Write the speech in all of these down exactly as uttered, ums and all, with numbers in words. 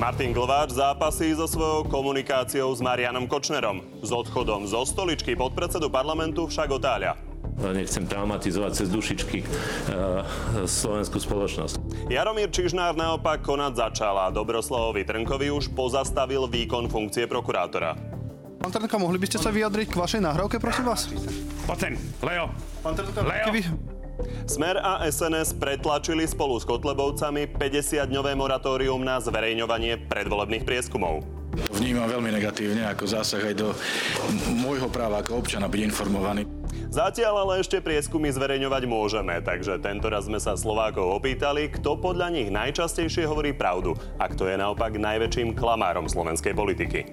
Martin Glváč zápasí so svojou komunikáciou s Marianom Kočnerom. S odchodom zo stoličky podpredsedu parlamentu však otáľa. Nechcem traumatizovať cez dušičky uh, slovenskú spoločnosť. Jaromír Čižnár naopak konať začal a Dobroslavovi Trnkovi už pozastavil výkon funkcie prokurátora. Pán Trnka, mohli by ste sa vyjadriť k vašej nahrávke, prosím vás? Poďme, Leo. Pán Trnka, Leo. Smer a es en es pretlačili spolu s Kotlebovcami päťdesiatdňové moratórium na zverejňovanie predvolebných prieskumov. Vnímam veľmi negatívne ako zásah aj do môjho práva ako občana byť informovaný. Zatiaľ ale ešte prieskumy zverejňovať môžeme, takže tentoraz sme sa Slovákov opýtali, kto podľa nich najčastejšie hovorí pravdu a kto je naopak najväčším klamárom slovenskej politiky.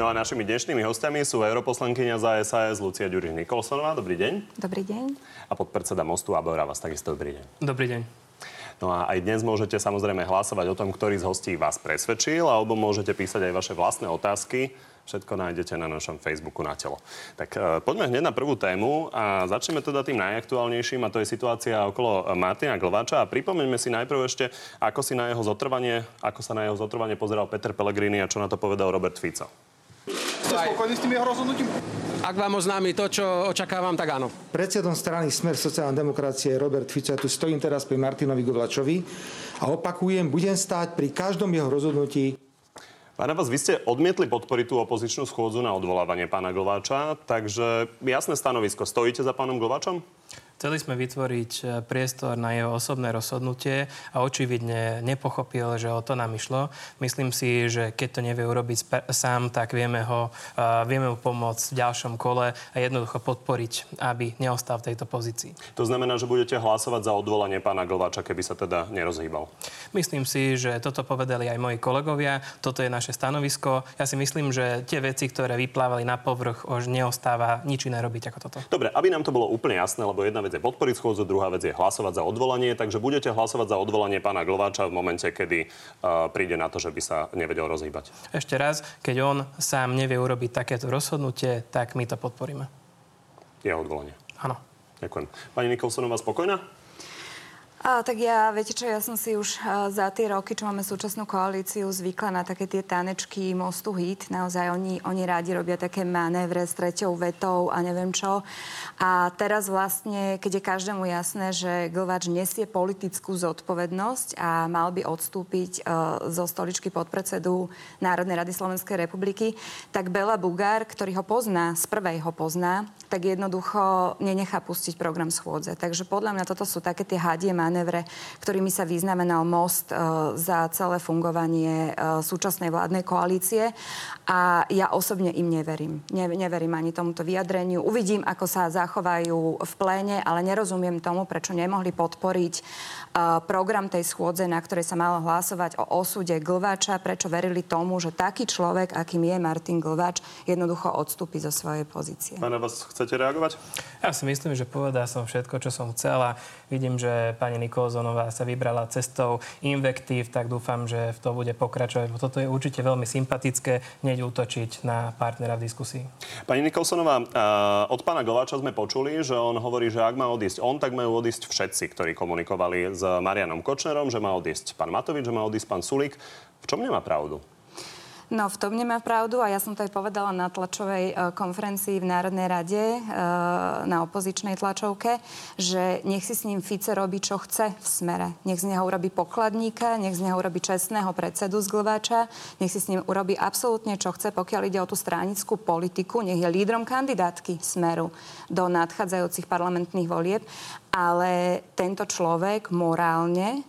No a našimi dnešnými hostiami sú europoslankyňa za es a es Lucia Ďuriš Nicholsonová. Dobrý deň. Dobrý deň. A podpredseda Mostu a Bora vás takisto dobrý deň. Dobrý deň. No a aj dnes môžete samozrejme hlasovať o tom, ktorý z hostí vás presvedčil, alebo môžete písať aj vaše vlastné otázky. Všetko nájdete na našom Facebooku na telo. Tak e, poďme hneď na prvú tému a začneme teda tým najaktuálnejším a to je situácia okolo Martina Glváča. A pripomeňme si najprv ešte, ako, si na jeho zotrvanie, ako sa na jeho zotrvanie pozeral Peter Pellegrini a čo na to povedal Robert Fico. Ste spokojní s tým jeho rozhodnutím? Ak vám oznámi to, čo očakávam, tak áno. Predsedom strany Smer sociálna demokracie Robert Fico, ja tu stojím teraz pri Martinovi Glváčovi a opakujem, budem stáť pri každom jeho rozhodnutí. Pána vás, vy ste odmietli podporiť tú opozičnú schôdzu na odvolávanie pána Glváča, takže jasné stanovisko. Stojíte za pánom Glváčom? Chceli sme vytvoriť priestor na jeho osobné rozhodnutie a očividne nepochopil, že o to nám išlo. Myslím si, že keď to nevie urobiť sp- sám, tak vieme ho, uh, vieme mu pomôcť v ďalšom kole a jednoducho podporiť, aby neostal v tejto pozícii. To znamená, že budete hlasovať za odvolanie pána Glváča, keby sa teda nerozhýbal? Myslím si, že toto povedali aj moji kolegovia. Toto je naše stanovisko. Ja si myslím, že tie veci, ktoré vyplávali na povrch, už neostáva nič iné robiť ako toto. Dobre, aby nám to bolo úplne jasné, lebo jedna vec je podporiť schôdzu, druhá vec je hlasovať za odvolanie, takže budete hlasovať za odvolanie pána Glváča v momente, kedy uh, príde na to, že by sa nevedel rozhýbať. Ešte raz, keď on sám nevie urobiť takéto rozhodnutie, tak my to podporíme. Jeho odvolanie. Áno. Ďakujem. Pani Nicholsonová, spokojná? A, tak ja, viete čo, ja som si už a, za tie roky, čo máme súčasnú koalíciu, zvykla na také tie tanečky Most-Híd. Naozaj oni, oni rádi robia také manévre s treťou vetou a neviem čo. A teraz vlastne, keď je každému jasné, že Glváč nesie politickú zodpovednosť a mal by odstúpiť a, zo stoličky podpredsedu Národnej rady Slovenskej republiky, tak Bela Bugár, ktorý ho pozná, z prvej ho pozná, tak jednoducho nenechá pustiť program schôdze. Takže podľa mňa toto sú také tie hádie manévre, ktorými sa vyznamenal Most e, za celé fungovanie e, súčasnej vládnej koalície. A ja osobne im neverím. Ne, neverím ani tomuto vyjadreniu. Uvidím, ako sa zachovajú v pléne, ale nerozumiem tomu, prečo nemohli podporiť e, program tej schôdze, na ktorej sa malo hlasovať o osude Glváča, prečo verili tomu, že taký človek, akým je Martin Glváč, jednoducho odstúpi zo svojej pozície. Pane, vás chcete reagovať? Ja si myslím, že povedal som všetko, čo som chcela. Vidím, že pani Nicholsonová sa vybrala cestou invektív, tak dúfam, že v to bude pokračovať. Toto je určite veľmi sympatické, hneď útočiť na partnera v diskusii. Pani Nicholsonová, od pána Glváča sme počuli, že on hovorí, že ak má odísť on, tak majú odísť všetci, ktorí komunikovali s Marianom Kočnerom, že má odísť pán Matovič, že má odísť pán Sulík. V čom nemá pravdu? No, v tom nemá pravdu a ja som to aj povedala na tlačovej e, konferencii v Národnej rade, e, na opozičnej tlačovke, že nech si s ním Fico robí, čo chce v Smere. Nech z neho urobí pokladníka, nech z neho urobí čestného predsedu z Glváča, nech si s ním urobí absolútne, čo chce, pokiaľ ide o tú stranickú politiku, nech je lídrom kandidátky Smeru do nadchádzajúcich parlamentných volieb, ale tento človek morálne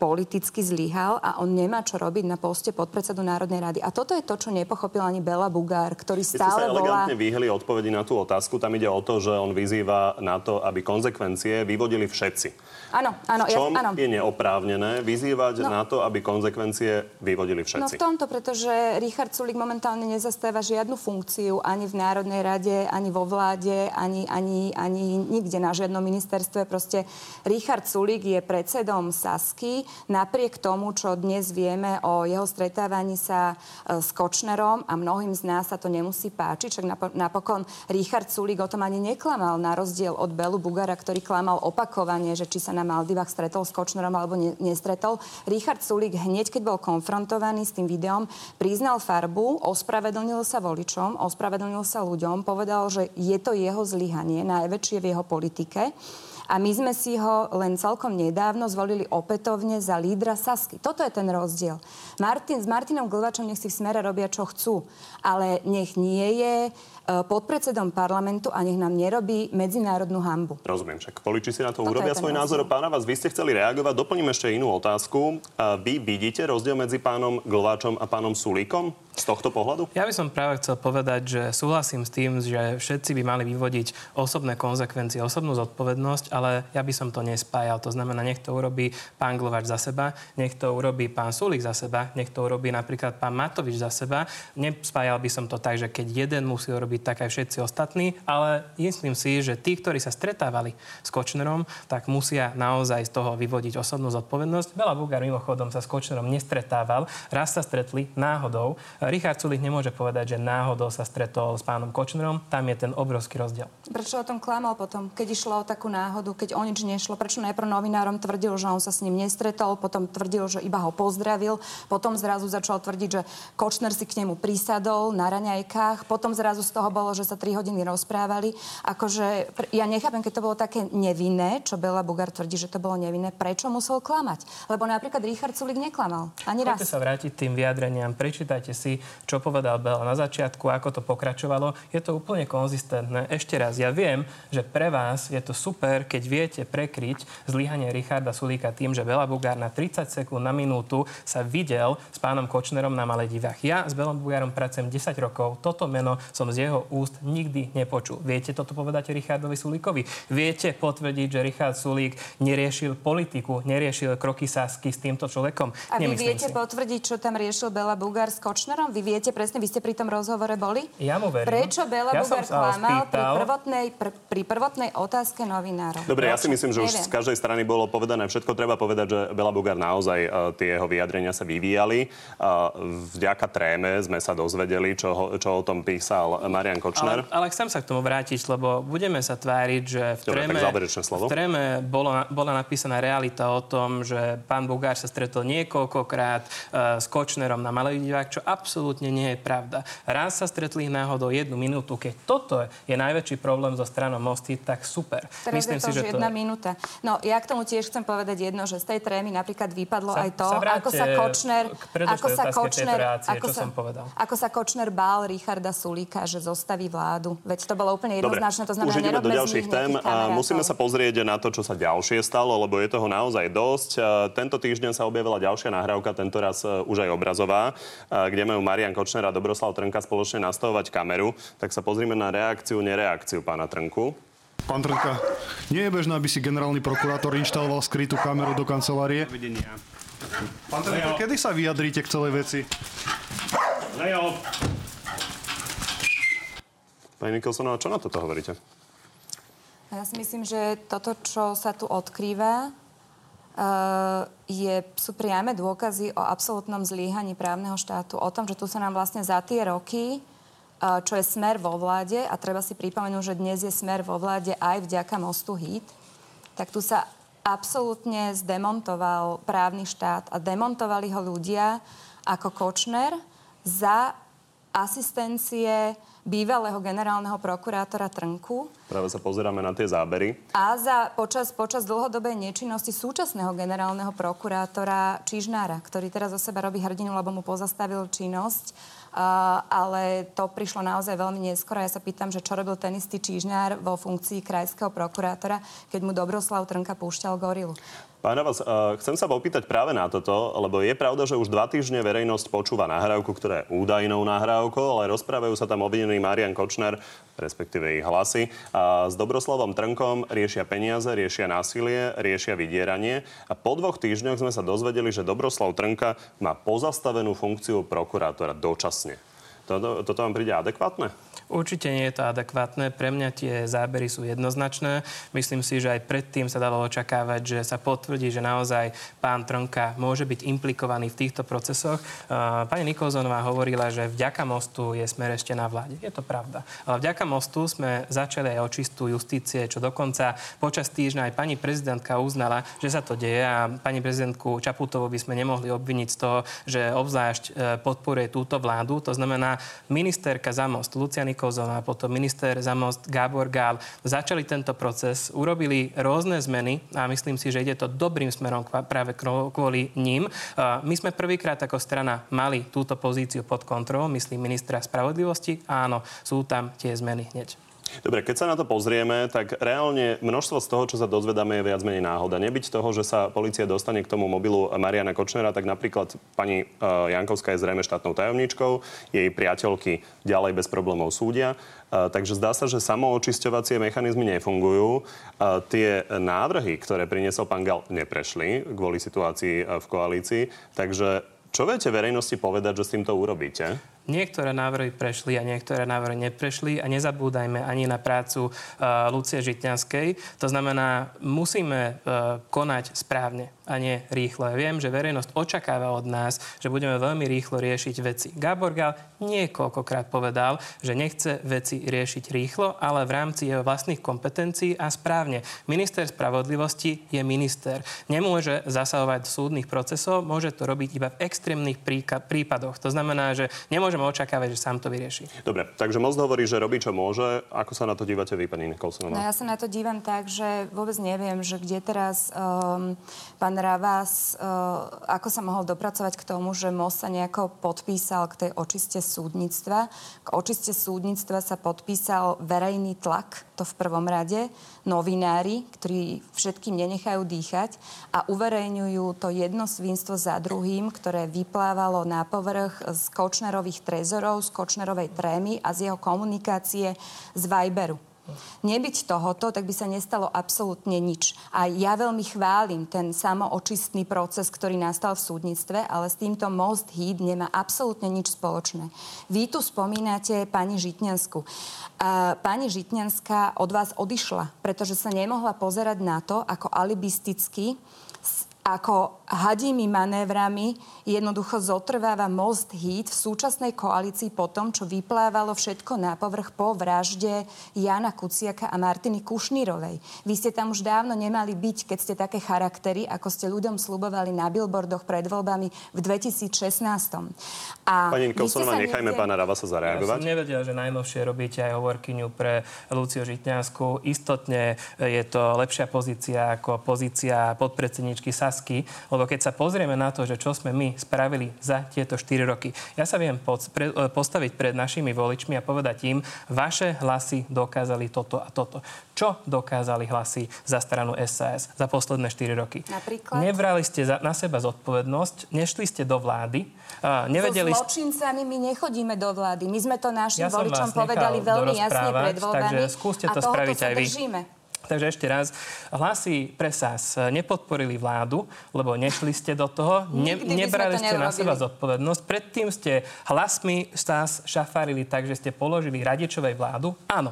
politicky zlyhal a on nemá čo robiť na poste podpredsedu Národnej rady. A toto je to, čo nepochopil ani Bela Bugár, ktorý stále volá... Ste sa elegantne vyhli odpovedi na tú otázku. Tam ide o to, že on vyzýva na to, aby konzekvencie vyvodili všetci. Áno, áno. V čom ja, áno. je neoprávnené vyzývať no, na to, aby konzekvencie vyvodili všetci? No v tomto, pretože Richard Sulík momentálne nezastáva žiadnu funkciu ani v Národnej rade, ani vo vláde, ani, ani, ani nikde na žiadnom ministerstve. Proste Richard Sulík je predsedom Sasky Napriek tomu, čo dnes vieme o jeho stretávaní sa s Kočnerom, a mnohým z nás sa to nemusí páčiť, však napokon Richard Sulík o tom ani neklamal, na rozdiel od Belu Bugára, ktorý klamal opakovane, že či sa na Maldivách stretol s Kočnerom alebo ne- nestretol. Richard Sulík hneď, keď bol konfrontovaný s tým videom, priznal farbu, ospravedlnil sa voličom, ospravedlnil sa ľuďom, povedal, že je to jeho zlyhanie, najväčšie v jeho politike. A my sme si ho len celkom nedávno zvolili opätovne za lídra Sasky. Toto je ten rozdiel. Martin, s Martinom Glváčom nech si v Smere robia, čo chcú. Ale nech nie je podpredsedom parlamentu a nech nám nerobí medzinárodnú hanbu. Rozumiem, však voliči si na to Toto urobia svoj rozdiel. Názor. Pána vás, vy ste chceli reagovať. Doplním ešte inú otázku. Vy vidíte rozdiel medzi pánom Glváčom a pánom Sulíkom z tohto pohľadu? Ja by som práve chcel povedať, že súhlasím s tým, že všetci by mali vyvodiť osobné konzekvencie, osobnú zodpovednosť, ale ja by som to nespájal. To znamená, nech to urobí pán Glváč za seba, nech to urobí pán Sulík za seba, nech to urobí napríklad pán Matovič za seba. Nespájal by som to tak, že keď jeden musí robiť, tak aj všetci ostatní, ale myslím si, že tí, ktorí sa stretávali s Kočnerom, tak musia naozaj z toho vyvodiť osobnú zodpovednosť. Bela Bugár mimochodom sa s Kočnerom nestretával, raz sa stretli náhodou. Richard Sulík nemôže povedať, že náhodou sa stretol s pánom Kočnerom. Tam je ten obrovský rozdiel. Prečo o tom klamal potom, keď išlo o takú náhodu, keď o nič nešlo? Prečo najprv novinárom tvrdil, že on sa s ním nestretol, potom tvrdil, že iba ho pozdravil, potom zrazu začal tvrdiť, že Kočner si k nemu prisadol na raňajkách, potom zrazu z toho bolo, že sa tri hodiny rozprávali. Akože ja nechápem, keď to bolo také nevinné, čo Bela Bugár tvrdí, že to bolo nevinné, prečo musel klamať? Lebo napríklad Richard Sulík neklamal. Ani raz. Chcete sa vrátiť tým vyjadreniam, prečítajte si, čo povedal Bela na začiatku, ako to pokračovalo, je to úplne konzistentné. Ešte raz, ja viem, že pre vás je to super, keď viete prekryť zlyhanie Richarda Sulíka tým, že Bela Bugár na tridsať sekúnd na minútu sa videl s pánom Kočnerom na Maledivách. Ja s Belom Bugárom pracujem desať rokov. Toto meno som z jeho úst nikdy nepočul. Viete toto povedať Richardovi Sulíkovi? Viete potvrdiť, že Richard Sulík neriešil politiku, neriešil kroky Sasky s týmto človekom? A vy Nemyslím viete si. potvrdiť, čo tam riešil Bela Bugár s Kočnerom? Vy viete presne, vy ste pri tom rozhovore boli? Ja mu verím. Prečo Bela ja Bugár klamal pri prvotnej, pr- pri prvotnej otázke novinárov? Dobre, ja si myslím, že už Neviem. z každej strany bolo povedané všetko. Treba povedať, že Bela Bugár naozaj uh, tie jeho vyjadrenia sa vyvíjali. Uh, vďaka tréme sme sa dozvedeli, čo, ho, čo o tom písal Marián Kočner. Ale, ale chcem sa k tomu vrátiť, lebo budeme sa tváriť, že v tréme, Dobre, v tréme bolo, bola napísaná realita o tom, že pán Bugár sa stretol niekoľkokrát uh, s Kočnerom na Maledivách, čo absolútne nie je pravda. Raz sa stretli náhodou jednu minútu. Keď toto je najväčší problém zo stranou Most-Híd, tak super. Teraz Myslím je to si, že jedna to... minúta. No ja k tomu tiež chcem povedať jedno, že z tej trémy napríklad vypadlo sa, aj to, sa ako sa Kočner, ako sa Kočner, reácie, ako, sa, ako sa Kočner bál Richarda Sulíka, že zostaví vládu. Veď to bolo úplne jednoznačné. Dobre, to znamená, už ideme do ďalších tém a musíme sa pozrieť na to, čo sa ďalšie stalo, lebo je toho naozaj dosť. Tento týždeň sa objavila ďalšia nahrávka, tentoraz už aj obrazová, kde majú Marián Kočner a Dobroslav Trnka spoločne nastavovať kameru. Tak sa pozrime na reakciu, nereakciu pána Trnku. Pán Trnka, nie je bežné, aby si generálny prokurátor inštaloval skrytú kameru do kancelárie? Pán Trnka, kedy sa vyjadríte k celej veci? Lejo. Pani Nicholsonová, čo na toto hovoríte? Ja si myslím, že toto, čo sa tu odkrýva, Uh, je, sú priame dôkazy o absolútnom zlyhaní právneho štátu, o tom, že tu sa nám vlastne za tie roky, uh, čo je Smer vo vláde, a treba si pripomenúť, že dnes je Smer vo vláde aj vďaka Mostu-Híd, tak tu sa absolútne zdemontoval právny štát a demontovali ho ľudia ako Kočner za asistencie bývalého generálneho prokurátora Trnku. Práve sa pozeráme na tie zábery. A za počas, počas dlhodobej nečinnosti súčasného generálneho prokurátora Čižnára, ktorý teraz zo seba robí hrdinu, lebo mu pozastavil činnosť. Uh, ale to prišlo naozaj veľmi neskoro. Ja sa pýtam, že čo robil ten istý Čižnár vo funkcii krajského prokurátora, keď mu Dobroslav Trnka púšťal gorilu. Pána vás, uh, chcem sa opýtať práve na toto, lebo je pravda, že už dva týždne verejnosť počúva nahrávku, ktorá je údajnou nahrávkou, ale rozprávajú sa tam obvinený Marián Kočner, respektíve ich hlasy, a s Dobroslavom Trnkom riešia peniaze, riešia násilie, riešia vydieranie. A po dvoch týždňoch sme sa dozvedeli, že Dobroslav Trnka má pozastavenú funkciu prokurátora dočasne. Toto, toto vám príde adekvátne? Určite nie je to adekvátne. Pre mňa tie zábery sú jednoznačné. Myslím si, že aj predtým sa dalo očakávať, že sa potvrdí, že naozaj pán Trnka môže byť implikovaný v týchto procesoch. Pani Nicholsonová hovorila, že vďaka Mostu je Smer ešte na vláde. Je to pravda. Ale vďaka Mostu sme začali aj očistú justície, čo dokonca počas týždňa aj pani prezidentka uznala, že sa to deje a pani prezidentku Čaputovú by sme nemohli obviniť z toho, že obzvlášť podporuje túto vládu. To znamená, ministerka za Most Lucia Kozová, potom minister za Most Gábor Gál, začali tento proces, urobili rôzne zmeny a myslím si, že ide to dobrým smerom práve kvôli ním. My sme prvýkrát ako strana mali túto pozíciu pod kontrolou, myslím ministra spravodlivosti. Áno, sú tam tie zmeny hneď. Dobre, keď sa na to pozrieme, tak reálne množstvo z toho, čo sa dozvedáme, je viac menej náhoda. Nebyť toho, že sa polícia dostane k tomu mobilu Mariána Kočnera, tak napríklad pani Jankovská je zrejme štátnou tajomničkou, jej priateľky ďalej bez problémov súdia. Takže zdá sa, že samoočisťovacie mechanizmy nefungujú. Tie návrhy, ktoré priniesol pán Gal, neprešli kvôli situácii v koalícii. Takže čo viete verejnosti povedať, že s týmto urobíte? Niektoré návrhy prešli a niektoré návrhy neprešli a nezabúdajme ani na prácu uh, Lucie Žitňanskej. To znamená, musíme uh, konať správne a nie rýchlo. Ja viem, že verejnosť očakáva od nás, že budeme veľmi rýchlo riešiť veci. Gábor Gál niekoľkokrát povedal, že nechce veci riešiť rýchlo, ale v rámci jeho vlastných kompetencií a správne. Minister spravodlivosti je minister. Nemôže zasahovať do súdnych procesov, môže to robiť iba v extrémnych príka- prípadoch. To znamená, že nemôže Môžeme očakávať, že sám to vyrieši. Dobre, takže Most hovorí, že robí, čo môže. Ako sa na to dívate vy, pani Nicholsonová? No, ja sa na to dívam tak, že vôbec neviem, že kde teraz um, pán Ravas, uh, ako sa mohol dopracovať k tomu, že Most sa nejako podpísal k tej očiste súdnictva. K očiste súdnictva sa podpísal verejný tlak, to v prvom rade, novinári, ktorí všetkým nenechajú dýchať a uverejňujú to jedno svinstvo za druhým, ktoré vyplávalo na povrch z Kočnerových trezorov, z Kočnerovej trémy a z jeho komunikácie z Viberu. Nebyť tohoto, tak by sa nestalo absolútne nič. A ja veľmi chválim ten samoočistný proces, ktorý nastal v súdnictve, ale s týmto Most-Híd nemá absolútne nič spoločné. Vy tu spomínate pani Žitňanskú. Pani Žitňanská od vás odišla, pretože sa nemohla pozerať na to, ako alibisticky, ako hadými manévrami jednoducho zotrváva Most-Híd v súčasnej koalícii po tom, čo vyplávalo všetko na povrch po vražde Jana Kuciaka a Martiny Kušnírovej. Vy ste tam už dávno nemali byť, keď ste také charaktery, ako ste ľuďom sľubovali na billboardoch pred voľbami v dvetisícšestnástom. A pani Nicholsonová, nechajme niekde... pána Ravasa zareagovať. Ja som nevedel, že najnovšie robíte aj hovorkyňu pre Luciu Žitňanskú. Istotne je to lepšia pozícia ako pozícia podpredsedničky SaS, lebo keď sa pozrieme na to, že čo sme my spravili za tieto štyri roky, ja sa viem pod, pre, postaviť pred našimi voličmi a povedať im, vaše hlasy dokázali toto a toto. Čo dokázali hlasy za stranu es a es za posledné štyri roky? Napríklad? Nebrali ste za, na seba zodpovednosť, nešli ste do vlády, uh, nevedeli... So zločincami my nechodíme do vlády. My sme to našim ja voličom povedali veľmi jasne pred voľbami. Takže skúste to spraviť aj vy. Takže ešte raz, hlasy pre es a es nepodporili vládu, lebo nešli ste do toho, ne, nebrali to ste na seba zodpovednosť. Predtým ste hlasmi es a es šafárili tak, že ste položili Radičovej vládu. Áno.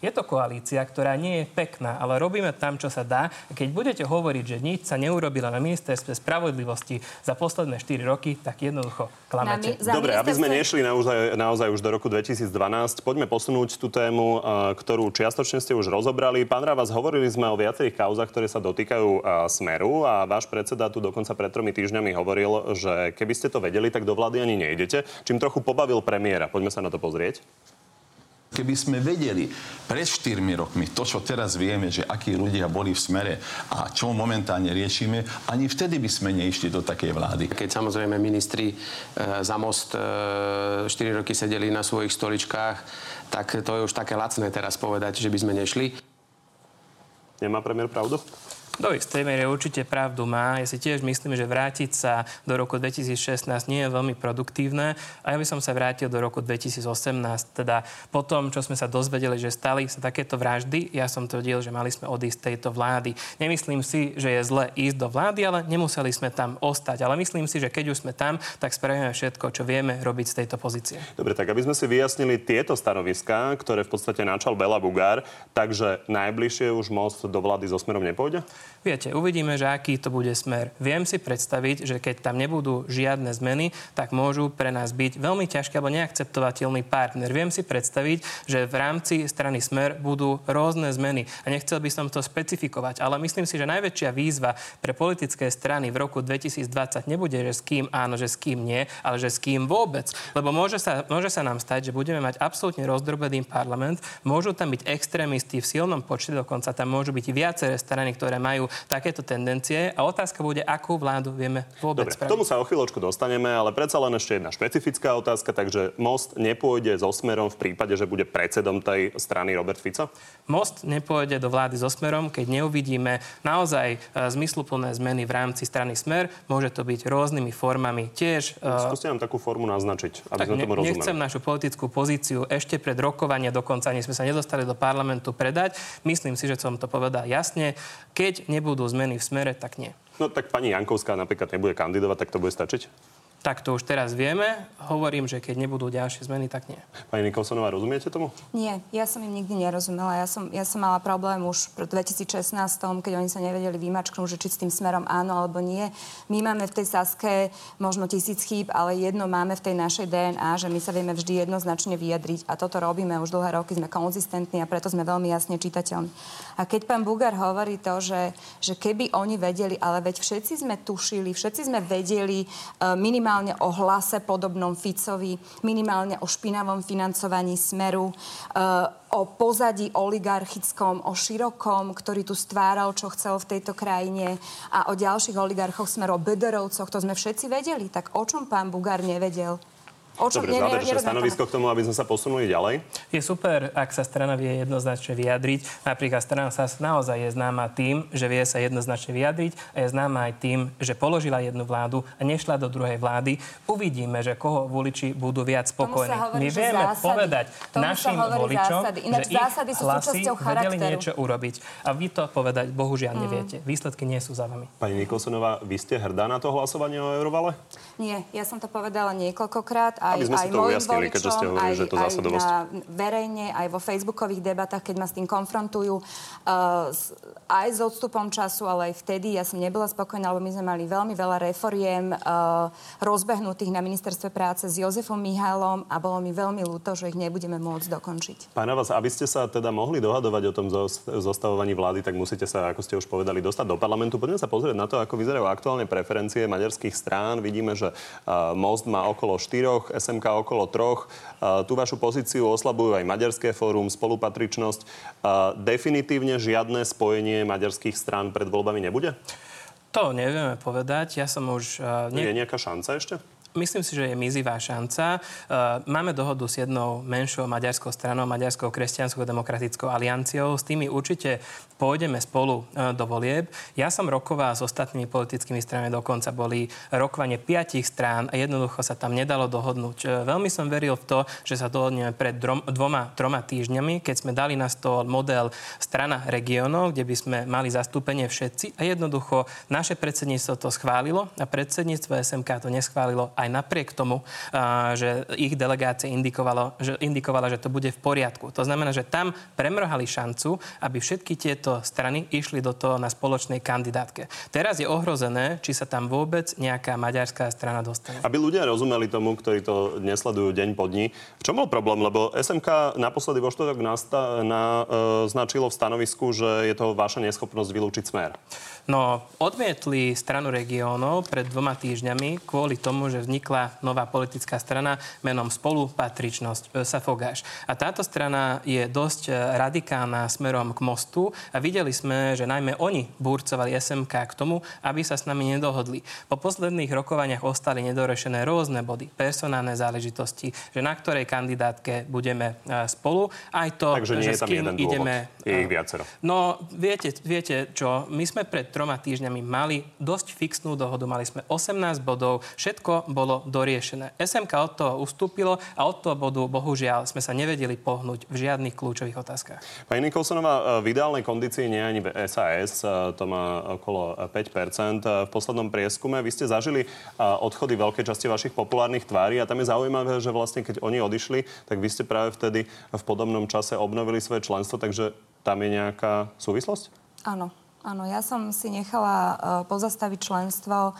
Je to koalícia, ktorá nie je pekná, ale robíme tam, čo sa dá. Keď budete hovoriť, že nič sa neurobilo na ministerstve spravodlivosti za posledné štyri roky, tak jednoducho klamete. Mi- Dobre, ministerstve... aby sme nešli naozaj, naozaj už do roku dvetisícdvanásť, poďme posunúť tú tému, ktorú čiastočne ste už rozobrali. Pán Ravas, hovorili sme o viacerých kauzách, ktoré sa dotýkajú Smeru a váš predseda tu dokonca pred tromi týždňami hovoril, že keby ste to vedeli, tak do vlády ani nejdete. Čím trochu pobavil premiéra. Poďme sa na to pozrieť. Keby sme vedeli pred štyrmi rokmi to, čo teraz vieme, že akí ľudia boli v Smere a čo momentálne riešime, ani vtedy by sme neišli do takej vlády. Keď samozrejme ministri e, za Most e, štyri roky sedeli na svojich stoličkách, tak to je už také lacné teraz povedať, že by sme nešli. Nemá premiér pravdu? Do istej miery určite pravdu má. Ja si tiež myslím, že vrátiť sa do roku dvetisícšestnásť nie je veľmi produktívne. A ja by som sa vrátil do roku dvetisícosemnásť. Teda po tom, čo sme sa dozvedeli, že stali sa takéto vraždy, ja som tvrdil, že mali sme odísť z tejto vlády. Nemyslím si, že je zle ísť do vlády, ale nemuseli sme tam ostať. Ale myslím si, že keď už sme tam, tak spravíme všetko, čo vieme robiť z tejto pozície. Dobre, tak aby sme si vyjasnili tieto stanoviská, ktoré v podstate načal Bela Bugár, takže najbližšie už Most do vlády so Smerom nepôjde? Viete, uvidíme, že aký to bude Smer. Viem si predstaviť, že keď tam nebudú žiadne zmeny, tak môžu pre nás byť veľmi ťažký alebo neakceptovateľný partner. Viem si predstaviť, že v rámci strany Smer budú rôzne zmeny. A nechcel by som to špecifikovať, ale myslím si, že najväčšia výzva pre politické strany v roku dvetisícdvadsať nebude, že s kým áno, že s kým nie, ale že s kým vôbec. Lebo môže sa, môže sa nám stať, že budeme mať absolútne rozdrobený parlament, môžu tam byť extrémisti v silnom počte, dokonca tam môžu byť viaceré strany, ktoré majú takéto tendencie a otázka bude, akú vládu vieme vôbec Dobre, spraviť. K tomu sa o chvíľočku dostaneme, ale predsa len ešte jedna špecifická otázka, takže Most nepôjde so Smerom v prípade, že bude predsedom tej strany Robert Fico? Most nepôjde do vlády so Smerom, keď neuvidíme naozaj zmysluplné zmeny v rámci strany Smer. Môže to byť rôznymi formami tiež. Skúste nám takú formu naznačiť, aby sme tomu rozumeli. Nechcem našu politickú pozíciu ešte pred rokovania, dokonca ani sme sa nedostali do parlamentu, predať. Myslím si, že som to povedal jasne. Keď nebudú zmeny v Smere, tak nie. No tak pani Jankovská napríklad nebude kandidovať, tak to bude stačiť? Tak to už teraz vieme. Hovorím, že keď nebudú ďalšie zmeny, tak nie. Pani Nicholsonová, rozumiete tomu? Nie, ja som im nikdy nerozumela. Ja som, ja som mala problém už v dvetisícšestnásť, keď oni sa nevedeli vymačknúť, že či s tým Smerom áno alebo nie. My máme v tej Saske možno tisíc chýb, ale jedno máme v tej našej dé en á, že my sa vieme vždy jednoznačne vyjadriť a toto robíme už dlhé roky, sme konzistentní a preto sme veľmi jasne čitateľní. A keď pán Bugár hovorí to, že, že keby oni vedeli, ale veď všetci sme tušili, všetci sme vedeli uh, minimálne minimálne o hlase podobnom Ficovi, minimálne o špinavom financovaní Smeru, e- o pozadí oligarchickom, o širokom, ktorý tu stváral, čo chcel v tejto krajine a o ďalších oligarchoch Smeru, o bederovcoch, to sme všetci vedeli. Tak o čom pán Bugár nevedel? Dobre, záverečné stanovisko k tomu, aby sme sa posunuli ďalej. Je super, ak sa strana vie jednoznačne vyjadriť. Napríklad strana es á es naozaj je známa tým, že vie sa jednoznačne vyjadriť a je známa aj tým, že položila jednu vládu a nešla do druhej vlády. Uvidíme, že koho voliči budú viac spokojní. Hovorí, my vieme zásady. povedať tomu našim voličom, zásady. Ináč, že zásady ich sú hlasy vedeli niečo urobiť. A vy to povedať bohužiaľ mm. neviete. Výsledky nie sú za vami. Pani Nicholsonová, vy ste hrdá na to hlasovanie o eurovale? Nie, ja som to povedala niekoľkokrát. Aj, aby sme si to ujasnili, keďže ste hovorili, že je to zásadovosť. Aj verejne, aj vo facebookových debatách, keď ma s tým konfrontujú, uh, s, aj s odstupom času, ale aj vtedy ja som nebola spokojná, lebo my sme mali veľmi veľa reforiem uh, rozbehnutých na ministerstve práce s Jozefom Mihálom a bolo mi veľmi ľúto, že ich nebudeme môcť dokončiť. Pána vás, aby ste sa teda mohli dohadovať o tom zostavovaní vlády, tak musíte sa, ako ste už povedali, dostať do parlamentu. Poďme sa pozrieť na to, ako vyzerajú aktuálne preferencie maďarských strán. Vidíme, že uh, Most má okolo štyroch, es em ká okolo troch. Uh, tú vašu pozíciu oslabujú aj Maďarské fórum, Spolupatričnosť. Uh, definitívne žiadne spojenie maďarských strán pred voľbami nebude? To nevieme povedať. Ja som už... Uh, ne... Je nejaká šanca ešte? Myslím si, že je mizivá šanca. Máme dohodu s jednou menšou maďarskou stranou, Maďarskou kresťansko-demokratickou alianciou. S tými určite pôjdeme spolu do volieb. Ja som rokoval s ostatnými politickými stranami, dokonca boli rokovanie piatich strán a jednoducho sa tam nedalo dohodnúť. Veľmi som veril v to, že sa dohodneme pred dvoma, troma týždňami, keď sme dali na stôl model strana regiónov, kde by sme mali zastúpenie všetci a jednoducho naše predsedníctvo to schválilo a predsedníctvo es em ká to neschválilo aj napriek tomu, že ich delegácia indikovala, že indikovala, že to bude v poriadku. To znamená, že tam premrhali šancu, aby všetky tieto strany išli do toho na spoločnej kandidátke. Teraz je ohrozené, či sa tam vôbec nejaká maďarská strana dostane. Aby ľudia rozumeli tomu, ktorí to nesledujú deň po dni, v čom bol problém? Lebo es em ká naposledy vo štvrtok nasta- na, e, značilo v stanovisku, že je to vaša neschopnosť vylúčiť Smer. No, odmietli stranu regiónov pred dvoma týždňami kvôli tomu, že vznikla nová politická strana menom Spolupatričnosť Safogáš. A táto strana je dosť radikálna smerom k Mostu a videli sme, že najmä oni burcovali es em ká k tomu, aby sa s nami nedohodli. Po posledných rokovaniach ostali nedorešené rôzne body, personálne záležitosti, že na ktorej kandidátke budeme spolu. Aj to, Takže že s kým ideme... Je ich viacero. No, viete, viete čo, my sme pred troma týždňami mali dosť fixnú dohodu, mali sme osemnásť bodov, všetko bolo doriešené. es em ká od toho ustúpilo a od toho bodu, bohužiaľ, sme sa nevedeli pohnúť v žiadnych kľúčových otázkach. Pani Nicholsonová, v ideálnej kondícii nie ani es a es, to má okolo päť percent. V poslednom prieskume vy ste zažili odchody veľkej časti vašich populárnych tvári a tam je zaujímavé, že vlastne keď oni odišli, tak vy ste práve vtedy v podobnom čase obnovili svoje členstvo, takže tam je nejaká súvislosť? Áno. Áno, ja som si nechala pozastaviť členstvo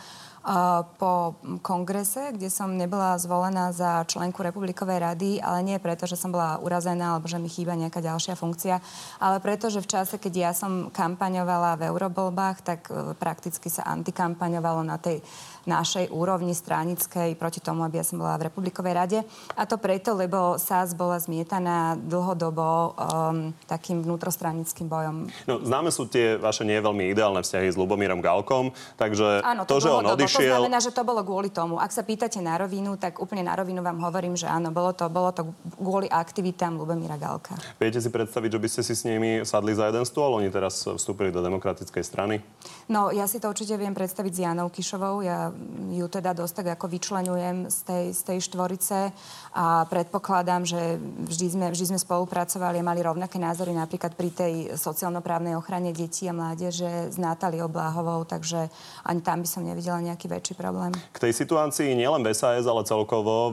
po kongrese, kde som nebola zvolená za členku Republikovej rady, ale nie preto, že som bola urazená alebo že mi chýba nejaká ďalšia funkcia, ale preto, že v čase, keď ja som kampaňovala v eurovoľbách, tak prakticky sa antikampaňovalo na tej našej úrovni stranickej proti tomu, aby ja som bola v Republikovej rade. A to preto, lebo es a es bola zmietaná dlhodobo um, takým vnútrostranickým bojom. No, známe sú tie vaše nie veľmi ideálne vzťahy s Ľubomírom Galkom, takže áno, to, to, že on odišiel... To znamená, že to bolo kvôli tomu. Ak sa pýtate na rovinu, tak úplne na rovinu vám hovorím, že áno, bolo to, bolo to kvôli aktivitám Ľubomíra Galka. Viete si predstaviť, že by ste si s nimi sadli za jeden stôl? Oni teraz vstúpili do Demokratickej strany? No, ja si to určite viem predstaviť s Janou Kišovou. Ja ju teda dosť tak ako vyčlenujem z tej, z tej štvorice a predpokladám, že vždy sme, vždy sme spolupracovali a mali rovnaké názory napríklad pri tej sociálno-právnej ochrane detí a mládeže s Natáliou Bláhovou, takže ani tam by som nevidela nejaký väčší problém. K tej situácii nielen v es a es, ale celkovo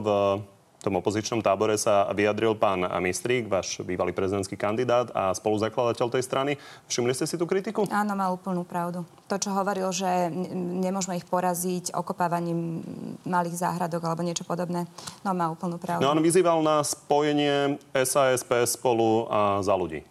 v tom opozičnom tábore sa vyjadril pán Mistrík, váš bývalý prezidentský kandidát a spoluzakladateľ tej strany. Všimli ste si tú kritiku? Áno, má úplnú pravdu. To, čo hovoril, že nemôžeme ich poraziť okopávaním malých záhradok alebo niečo podobné, no má úplnú pravdu. No on vyzýval na spojenie es a es, pé es Spolu a Za ľudí.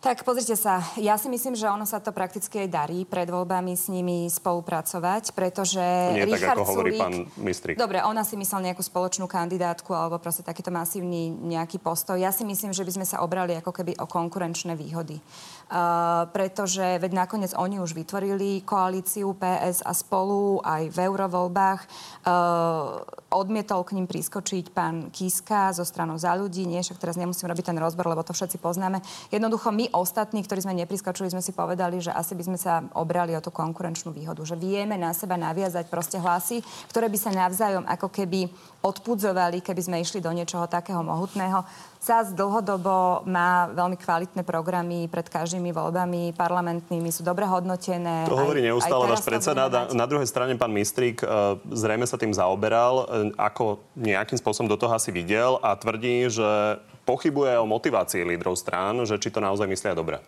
Tak pozrite sa, ja si myslím, že ono sa to prakticky aj darí pred voľbami s nimi spolupracovať, pretože nie Richard tak, ako hovorí Sulík, pán Mistrík. Dobre, ona si myslel nejakú spoločnú kandidátku alebo proste takýto masívny nejaký postoj. Ja si myslím, že by sme sa obrali ako keby o konkurenčné výhody. Uh, pretože veď nakoniec oni už vytvorili koalíciu pé es a Spolu aj v eurovoľbách. Uh, odmietol k ním priskočiť pán Kiska zo stranou Za ľudí. Nie, však teraz nemusím robiť ten rozbor, lebo to všetci poznáme. Jednoducho my ostatní, ktorí sme nepriskočili, sme si povedali, že asi by sme sa obrali o tú konkurenčnú výhodu. Že vieme na seba naviazať proste hlasy, ktoré by sa navzájom ako keby odpudzovali, keby sme išli do niečoho takého mohutného. es a es dlhodobo má veľmi kvalitné programy pred každými voľbami parlamentnými, sú dobre hodnotené. To aj, hovorí neustále váš predseda. Na, na druhej strane pán Mistrík e, zrejme sa tým zaoberal, e, ako nejakým spôsobom do toho asi videl a tvrdí, že pochybuje o motivácii lídrov strán, že či to naozaj myslia dobre.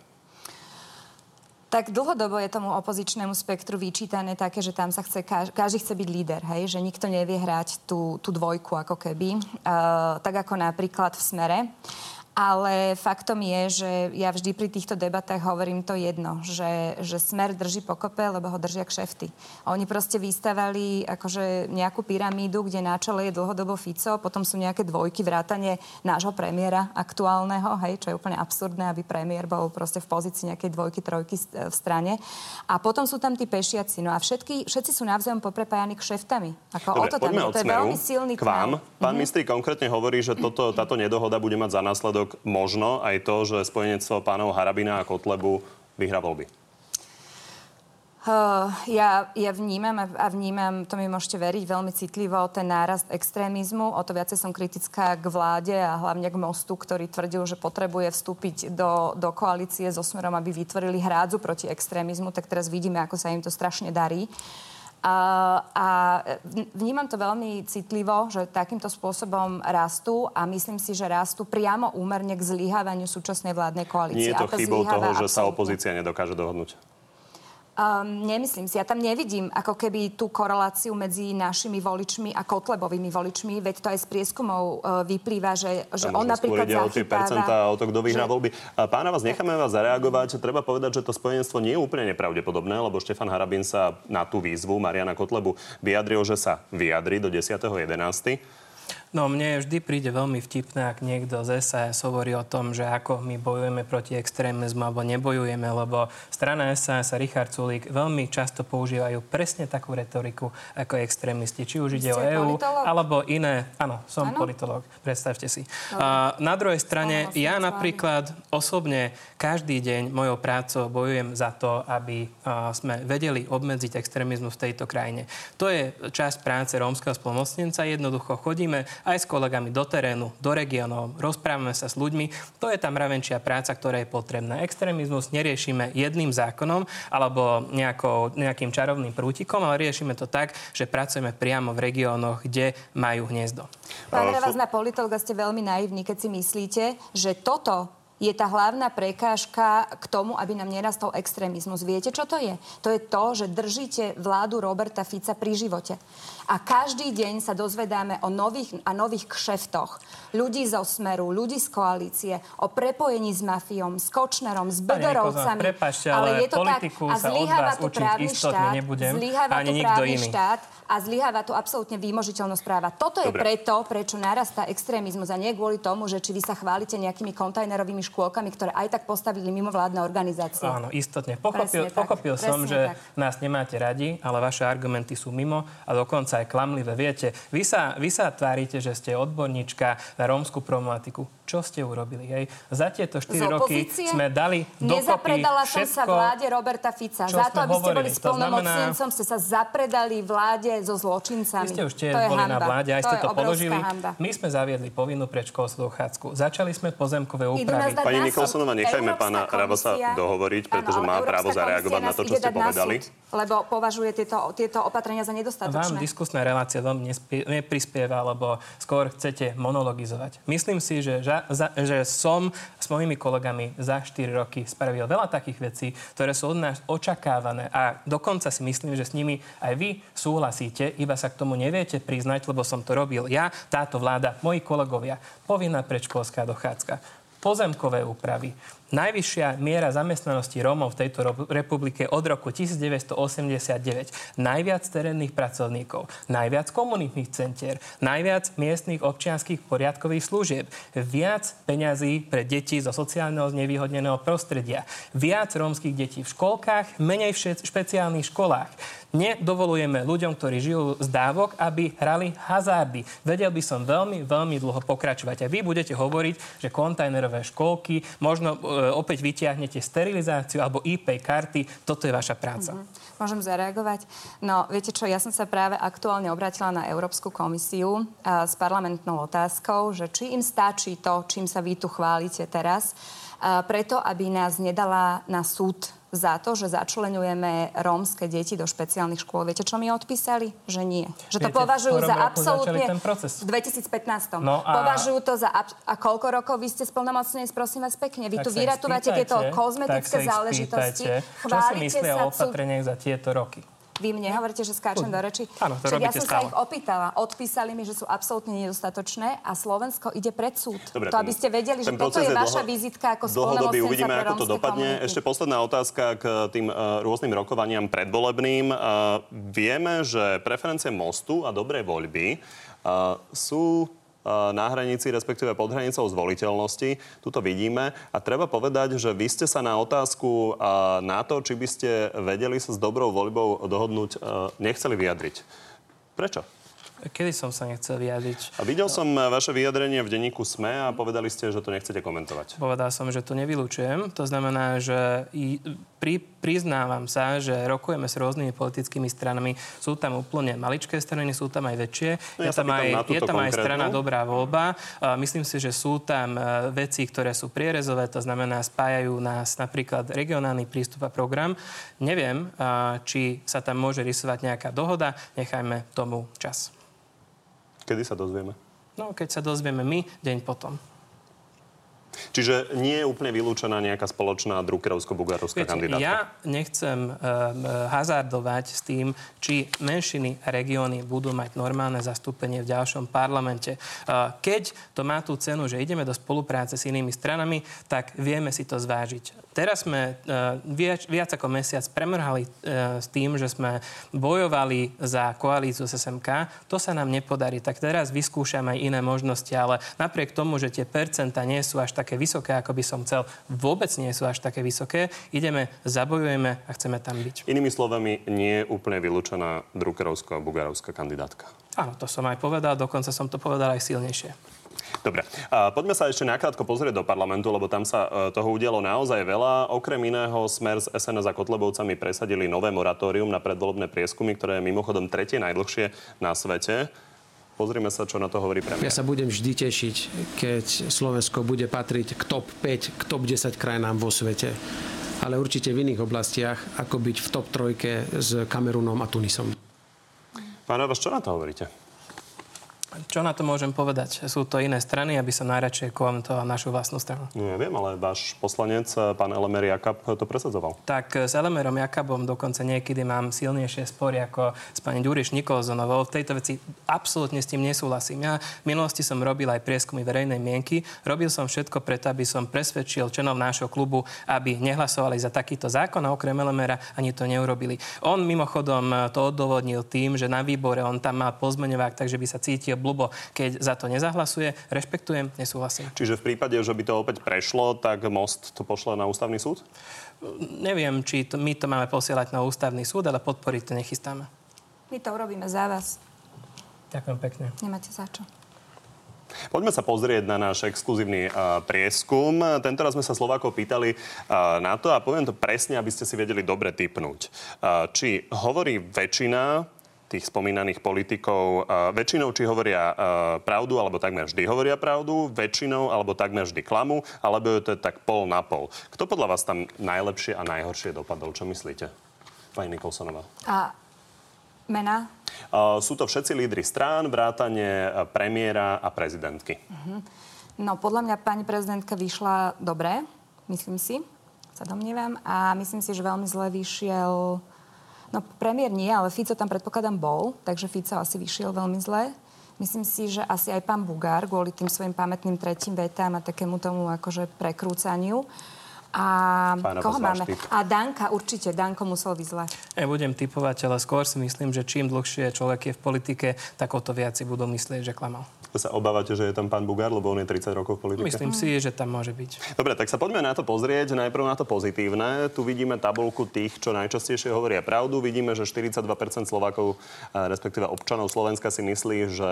Tak dlhodobo je tomu opozičnému spektru vyčítané také, že tam sa chce, každý chce byť líder, hej? Že nikto nevie hrať tú, tú dvojku ako keby, uh, tak ako napríklad v Smere. Ale faktom je, že ja vždy pri týchto debatách hovorím to jedno, že, že Smer drží pokope, lebo ho držia kšefty. Oni proste vystavali akože nejakú pyramídu, kde na čele je dlhodobo Fico, potom sú nejaké dvojky, vrátane nášho premiéra aktuálneho, hej, čo je úplne absurdné, aby premiér bol proste v pozícii nejakej dvojky, trojky v strane. A potom sú tam tí pešiaci. No a všetky, všetci sú navzájom poprepájani kšeftami. Ako dobre, o to tam je, to je veľmi silný k vám. Pán mm-hmm. Mistrík konkrétne hovorí, že toto, táto nedohoda bude mať za následok možno aj to, že spojenectvo pánov Harabina a Kotlebu vyhrá voľby. Uh, ja, ja vnímam a vnímam, to mi môžete veriť, veľmi citlivo ten nárast extrémizmu. O to viacej som kritická k vláde a hlavne k Mostu, ktorý tvrdil, že potrebuje vstúpiť do, do koalície so Smerom, aby vytvorili hrádzu proti extrémizmu. Tak teraz vidíme, ako sa im to strašne darí. A, a vnímam to veľmi citlivo, že takýmto spôsobom rastú a myslím si, že rastú priamo úmerne k zlyhávaniu súčasnej vládnej koalície. Nie je to, to chybou toho, absolútne, že sa opozícia nedokáže dohodnúť? Um, nemyslím si. Ja tam nevidím ako keby tú koreláciu medzi našimi voličmi a Kotlebovými voličmi, veď to aj z prieskumov uh, vyplýva, že, že on napríklad zachytáva... Skôr ide o tie percentá, o to, kto vyhrá voľby. Pána vás, necháme vás zareagovať. Treba povedať, že to spojenstvo nie je úplne nepravdepodobné, lebo Štefan Harabin sa na tú výzvu Mariána Kotlebu vyjadril, že sa vyjadri do desiateho jedenásteho No, mne vždy príde veľmi vtipné, ak niekto z es a es hovorí o tom, že ako my bojujeme proti extrémizmu alebo nebojujeme, lebo strana es a es a Richard Sulík veľmi často používajú presne takú retoriku ako extrémisti. Či už ide o EÚ, alebo iné... Áno, som ano? politológ, predstavte si. Uh, na druhej strane, ano, ja napríklad osobne každý deň mojou prácou bojujem za to, aby uh, sme vedeli obmedziť extrémizmus v tejto krajine. To je časť práce rómskeho splnomocnenca. Jednoducho chodíme aj s kolegami do terénu, do regiónov, rozprávame sa s ľuďmi. To je tá mravenčia práca, ktorá je potrebná. Extrémizmus neriešime jedným zákonom alebo nejakou, nejakým čarovným prútikom, ale riešime to tak, že pracujeme priamo v regiónoch, kde majú hniezdo. Pán Revaz, na politológa ste veľmi naivní, keď si myslíte, že toto je tá hlavná prekážka k tomu, aby nám nerastol extrémizmus. Viete, čo to je? To je to, že držíte vládu Roberta Fica pri živote. A každý deň sa dozvedáme o nových a nových kšeftoch. Ľudí zo Smeru, ľudí z koalície, o prepojení s mafiom, s Kočnerom, s Bögerovcami. Prepáčte, ale, ale politiku tak, sa od vás učiť istotne nebudem, ani nikto iný. Štát, a zlyháva tu absolútne výmožiteľnosť práva. Toto Dobre. je preto, prečo narastá extrémizmus a nie kvôli tomu, že či vy sa chválite nejakými kontajnerovými škôlkami, ktoré aj tak postavili mimovládne organizácie. Áno, istotne. Pochopil, pochopil som, že tak. nás nemáte radi, ale vaše argumenty sú mimo a dokonca aj klamlivé. Viete, vy sa, vy sa tvárite, že ste odborníčka na rómsku problematiku. Čo ste urobili, hej? Za tieto štyri roky sme dali dokopy nezapredala všetko... Nezapredala som sa vláde Roberta Fica. Za to, aby ste boli splnomocnencom, znamená... ste sa zapredali vláde so zločincami. Vy ste už tiež boli hamba. na vláde, aj to ste to položili. Hamba. My sme zaviedli povinnú predškolskú dochádzku. Začali sme pozemkové úpravy. Pani Nicholsonová, nechajme pána Rabasa dohovoriť, pretože áno, má právo zareagovať na to, čo ste povedali. Lebo považuje tieto, tieto opatrenia za nedostatočné. Vám diskusná relácia vám nespie, neprispieva, lebo skôr chcete monologizovať. Myslím si, že, ža, za, že som s mojimi kolegami za štyri roky spravil veľa takých vecí, ktoré sú od nás očakávané a dokonca si myslím, že s nimi aj vy súhlasíte, iba sa k tomu neviete priznať, lebo som to robil ja, táto vláda, moji kolegovia. Povinná predškolská dochádzka. Pozemkové úpravy. Najvyššia miera zamestnanosti Rómov v tejto republike od roku devätnásť osemdesiatdeväť. Najviac terénnych pracovníkov, najviac komunitných centier, najviac miestnych občianskych poriadkových služieb, viac peňazí pre deti zo sociálneho znevýhodneného prostredia, viac rómskych detí v školkách, menej v špeciálnych školách. Nedovolujeme ľuďom, ktorí žijú z dávok, aby hrali hazardy. Vedel by som veľmi, veľmi dlho pokračovať. A vy budete hovoriť, že kontajnerové školky, možno e, opäť vytiahnete sterilizáciu alebo í pé karty. Toto je vaša práca. Mm-hmm. Môžem zareagovať? No, viete čo, ja som sa práve aktuálne obrátila na Európsku komisiu a, s parlamentnou otázkou, že či im stačí to, čím sa vy tu chválite teraz, a, preto, aby nás nedala na súd za to, že začlenujeme rómske deti do špeciálnych škôl. Viete, čo mi odpísali? Že nie. Že to Viete, považujú za absolútne... V dvetisícpätnástom No a... Považujú to za... Ab... A koľko rokov vy ste splnomocnenec, prosím vás pekne. Vy tak tu vyratúvate tieto kozmetické záležitosti. Spýtajte, čo si myslia o opatreniach za tieto roky? Vy mne hovoríte, že skáčem Uj. do reči. Áno, to robíte stále. Ja som stále. sa ich opýtala. Odpísali mi, že sú absolútne nedostatočné a Slovensko ide pred súd. Dobre, to, aby ste vedeli, že toto je, je vaša dlho, vizitka ako spolnomocnenca. Uvidíme, ako to dopadne. Komunity. Ešte posledná otázka k tým uh, rôznym rokovaniam predvolebným. Uh, vieme, že preferencie Mostu a dobrej voľby uh, sú... na hranici, respektíve pod hranicou zvoliteľnosti. Tuto vidíme. A treba povedať, že vy ste sa na otázku na to, či by ste vedeli sa s dobrou voľbou dohodnúť, nechceli vyjadriť. Prečo? Kedy som sa nechcel vyjadriť? A videl som vaše vyjadrenie v denníku Sme a povedali ste, že to nechcete komentovať. Povedal som, že to nevylučujem. To znamená, že pri, priznávam sa, že rokujeme s rôznymi politickými stranami. Sú tam úplne maličké strany, sú tam aj väčšie. No ja je tam, aj, je tam aj strana Dobrá voľba. Myslím si, že sú tam veci, ktoré sú prierezové. To znamená, spájajú nás napríklad regionálny prístup a program. Neviem, či sa tam môže rysovať nejaká dohoda. Nechajme tomu čas. Kedy sa dozvieme? No, keď sa dozvieme my, deň potom. Čiže nie je úplne vylúčená nejaká spoločná drukerovsko-bugarovská kandidátka. Ja nechcem um, hazardovať s tým, či menšiny a regióny budú mať normálne zastúpenie v ďalšom parlamente. Uh, keď to má tú cenu, že ideme do spolupráce s inými stranami, tak vieme si to zvážiť. Teraz sme uh, viac, viac ako mesiac premrhali uh, s tým, že sme bojovali za koalíciu s es em ká. To sa nám nepodarí. Tak teraz vyskúšam aj iné možnosti, ale napriek tomu, že tie percentá nie sú až také vysoké, ako by som chcel, vôbec nie sú až také vysoké. Ideme, zabojujeme a chceme tam byť. Inými slovami, nie je úplne vylúčená drukerovská a bugarovská kandidátka. Áno, to som aj povedal, dokonca som to povedal aj silnejšie. Dobre, a poďme sa ešte nakrátko pozrieť do parlamentu, lebo tam sa toho udialo naozaj veľa. Okrem iného Smer s es en es a Kotlebovcami presadili nové moratórium na predvolebné prieskumy, ktoré je mimochodom tretie najdlhšie na svete. Pozrime sa, čo na to hovorí premiér. Ja sa budem vždy tešiť, keď Slovensko bude patriť k top päť, k top desať krajinám vo svete. Ale určite v iných oblastiach, ako byť v top tri s Kamerunom a Tunisom. Pán Ravaš, čo na to hovoríte? Čo na to môžem povedať? Sú to iné strany, aby som najradšej komentoval našu vlastnú stranu. No ja viem, ale váš poslanec, pán Elemér Jakab, to presadzoval. Tak s Elemérom Jakabom dokonca niekedy mám silnejšie spory ako s pani Ďuriš Nicholsonovou. V tejto veci absolútne s tým nesúhlasím. Ja v minulosti som robil aj prieskumy verejnej mienky. Robil som všetko preto, aby som presvedčil členov nášho klubu, aby nehlasovali za takýto zákon a okrem Eleméra ani to neurobili. On mimochodom to odôvodnil tým, že na výbore on tam má pozmeňovák, takže by sa cítil blbo, keď za to nezahlasuje. Rešpektujem, nesúhlasím. Čiže v prípade, že by to opäť prešlo, tak Most to pošle na ústavný súd? Neviem, či to, my to máme posielať na ústavný súd, ale podporiť to nechystáme. My to urobíme za vás. Ďakujem pekne. Nemáte za čo. Poďme sa pozrieť na náš exkluzívny uh, prieskum. Tentoraz sme sa Slovákov pýtali uh, na to a poviem to presne, aby ste si vedeli dobre tipnúť. Uh, či hovorí väčšina tých spomínaných politikov väčšinou, či hovoria pravdu, alebo takmer vždy hovoria pravdu, väčšinou, alebo takmer vždy klamu, alebo je to tak pol na pol. Kto podľa vás tam najlepšie a najhoršie dopadol? Čo myslíte? Pani Nicholsonová. A mená? Sú to všetci lídri strán, vrátane premiéra a prezidentky. Uh-huh. No, podľa mňa pani prezidentka vyšla dobre, myslím si, sa domnievam, a myslím si, že veľmi zle vyšiel... No, premiér nie, ale Fico tam predpokladám bol, takže Fico asi vyšiel veľmi zle. Myslím si, že asi aj pán Bugár, kvôli tým svojim pamätným tretím vetám a takému tomu akože prekrúcaniu. A Pána koho máme? A Danka určite, Danko musel vyzlať. Nebudem typovať, ale skôr si myslím, že čím dlhšie človek je v politike, tak o to viac si budú myslieť, že klamal. Sa obávate, že je tam pán Bugár, lebo on je tridsať rokov v politike? Myslím si, že tam môže byť. Dobre, tak sa poďme na to pozrieť. Najprv na to pozitívne. Tu vidíme tabuľku tých, čo najčastejšie hovoria pravdu. Vidíme, že štyridsaťdva percent Slovákov, respektíve občanov Slovenska si myslí, že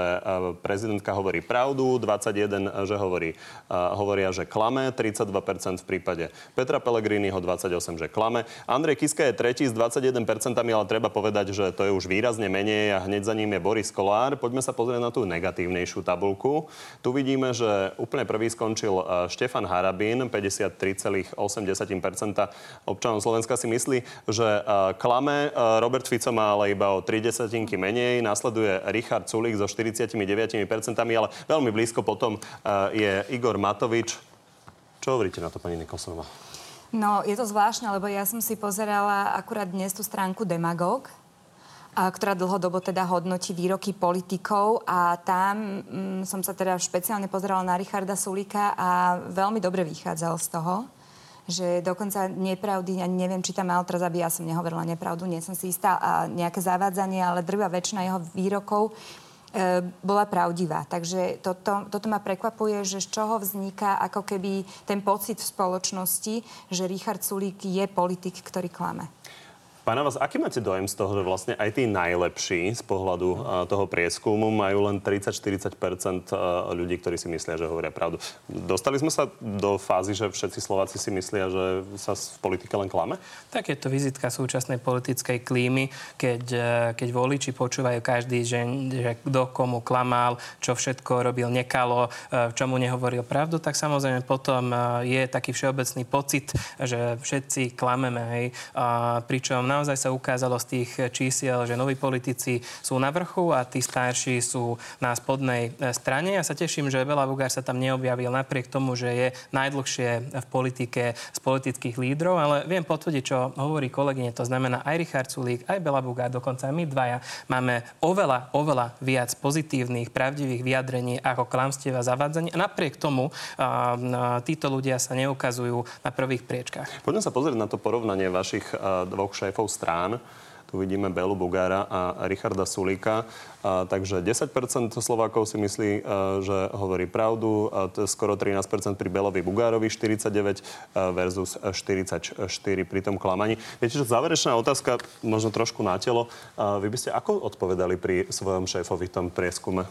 prezidentka hovorí pravdu, dvadsaťjeden percent že hovorí, hovoria, že klame, tridsaťdva percent v prípade Petra Pellegriniho, dvadsaťosem percent že klame. Andrej Kiska je tretí s dvadsaťjeden percent, ale treba povedať, že to je už výrazne menej a hneď za ním je Boris Kollár. Poďme sa pozrieť na tú negatívnejšiu tabulku. Tu vidíme, že úplne prvý skončil Štefan Harabin, päťdesiattri celé osem percent občanov Slovenska si myslí, že klame. Robert Fico má ale iba o tri desatinky menej. Nasleduje Richard Sulík so štyridsaťdeväť percent, ale veľmi blízko potom je Igor Matovič. Čo hovoríte na to, pani Nicholsonová? No, je to zvláštne, lebo ja som si pozerala akurát dnes tú stránku Demagog, ktorá dlhodobo teda hodnotí výroky politikov a tam mm, som sa teda špeciálne pozerala na Richarda Sulíka a veľmi dobre vychádzal z toho, že dokonca nepravdy, ja neviem, či tam mal teraz, aby ja som nehovorila nepravdu, nie som si istá, a nejaké zavádzanie, ale drvá väčšina jeho výrokov e, bola pravdivá. Takže toto, toto ma prekvapuje, že z čoho vzniká ako keby ten pocit v spoločnosti, že Richard Sulík je politik, ktorý klame. Pána vás, aký máte dojem z toho, že vlastne aj tí najlepší z pohľadu toho prieskumu majú len tridsať až štyridsať percent ľudí, ktorí si myslia, že hovoria pravdu? Dostali sme sa do fázy, že všetci Slováci si myslia, že sa v politike len klame? Tak je to vizitka súčasnej politickej klímy, keď, keď voliči počúvajú každý, že, že kto komu klamal, čo všetko robil nekalo, čomu nehovoril pravdu, tak samozrejme potom je taký všeobecný pocit, že všetci klameme, hej, pričom naozaj sa ukázalo z tých čísiel, že noví politici sú na vrchu a tí starší sú na spodnej strane. Ja sa teším, že Bela Bugár sa tam neobjavil napriek tomu, že je najdlhšie v politike z politických lídrov, ale viem potvrdiť, čo hovorí kolegyne, to znamená aj Richard Sulík, aj Bela Bugár, dokonca my dvaja máme oveľa, oveľa viac pozitívnych, pravdivých vyjadrení ako klamstiev a zavádzanie. A napriek tomu títo ľudia sa neukazujú na prvých priečkách. Poďme sa pozrieť na to porovnanie vašich dvoch šéfov strán. Tu vidíme Belu Bugára a Richarda Sulíka. A, takže desať percent Slovákov si myslí, a, že hovorí pravdu. A to je skoro trinásť percent pri Belovi Bugárovi, štyridsaťdeväť versus štyridsaťštyri pri tom klamaní. Viete, že záverečná otázka, možno trošku na telo. A vy by ste ako odpovedali pri svojom šéfovitom prieskume?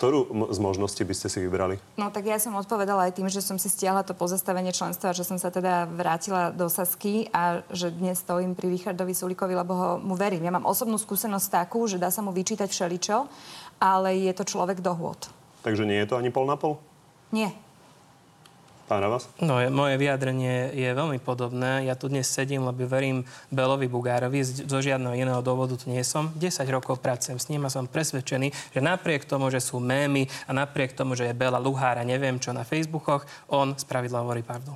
Ktorú z možností by ste si vybrali? No tak ja som odpovedala aj tým, že som si stiahla to pozastavenie členstva, že som sa teda vrátila do Sasky a že dnes stojím pri Richardovi Sulíkovi, lebo ho, mu verím. Ja mám osobnú skúsenosť takú, že dá sa mu vyčítať všeličo, ale je to človek dohôd. Takže nie je to ani pol na pol? Nie. Pán Ravas? No, moje vyjadrenie je veľmi podobné. Ja tu dnes sedím, lebo verím Belovi Bugárovi. Zo žiadneho iného dôvodu tu nie som. desať rokov pracujem s ním a som presvedčený, že napriek tomu, že sú mémy a napriek tomu, že je Bela Luhára, neviem čo na Facebookoch, on spravidla hovorí pravdu.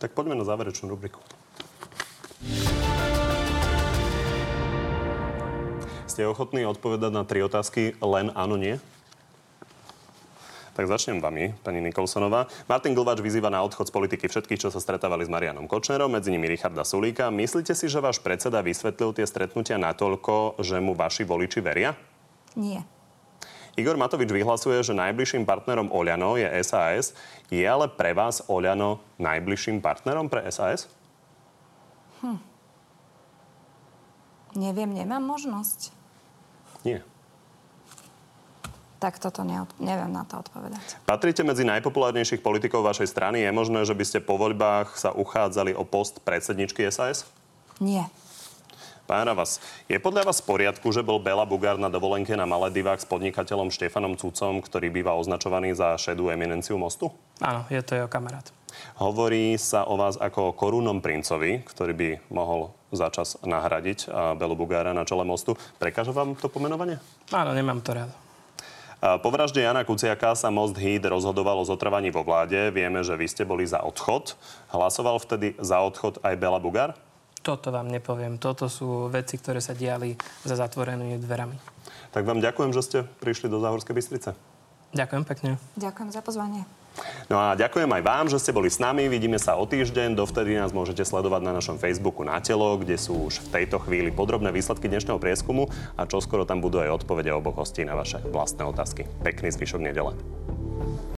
Tak poďme na záverečnú rubriku. Ste ochotní odpovedať na tri otázky len áno, nie? Tak začnem vami, pani Nicholsonová. Martin Glváč vyzýva na odchod z politiky všetkých, čo sa stretávali s Marianom Kočnerom, medzi nimi Richarda Sulíka. Myslíte si, že váš predseda vysvetlil tie stretnutia natoľko, že mu vaši voliči veria? Nie. Igor Matovič vyhlasuje, že najbližším partnerom Oľano je es a es. Je ale pre vás Oľano najbližším partnerom pre es a es? Hm. Neviem, nemám možnosť. Nie. Tak toto neodp- neviem na to odpovedať. Patríte medzi najpopulárnejších politikov vašej strany. Je možné, že by ste po voľbách sa uchádzali o post predsedničky es a es? Nie. Pán Ravas, je podľa vás v poriadku, že bol Bela Bugár na dovolenke na Maledivách s podnikateľom Štefanom Cucom, ktorý býva označovaný za šedú eminenciu Mostu? Áno, je to jeho kamarát. Hovorí sa o vás ako o korunnom princovi, ktorý by mohol začas nahradiť Belu Bugára na čele Mostu. Prekáža vám to pomenovanie? Áno, nemám to rád. Po vražde Jana Kuciaka sa Most-Híd rozhodoval o zotrvaní vo vláde. Vieme, že vy ste boli za odchod. Hlasoval vtedy za odchod aj Bela Bugár? Toto vám nepoviem. Toto sú veci, ktoré sa diali za zatvorenými dverami. Tak vám ďakujem, že ste prišli do Záhorskej Bystrice. Ďakujem pekne. Ďakujem za pozvanie. No a ďakujem aj vám, že ste boli s nami. Vidíme sa o týždeň. Dovtedy nás môžete sledovať na našom Facebooku Na telo, kde sú už v tejto chvíli podrobné výsledky dnešného prieskumu a čoskoro tam budú aj odpovede oboch hostí na vaše vlastné otázky. Pekný zvyšok nedele.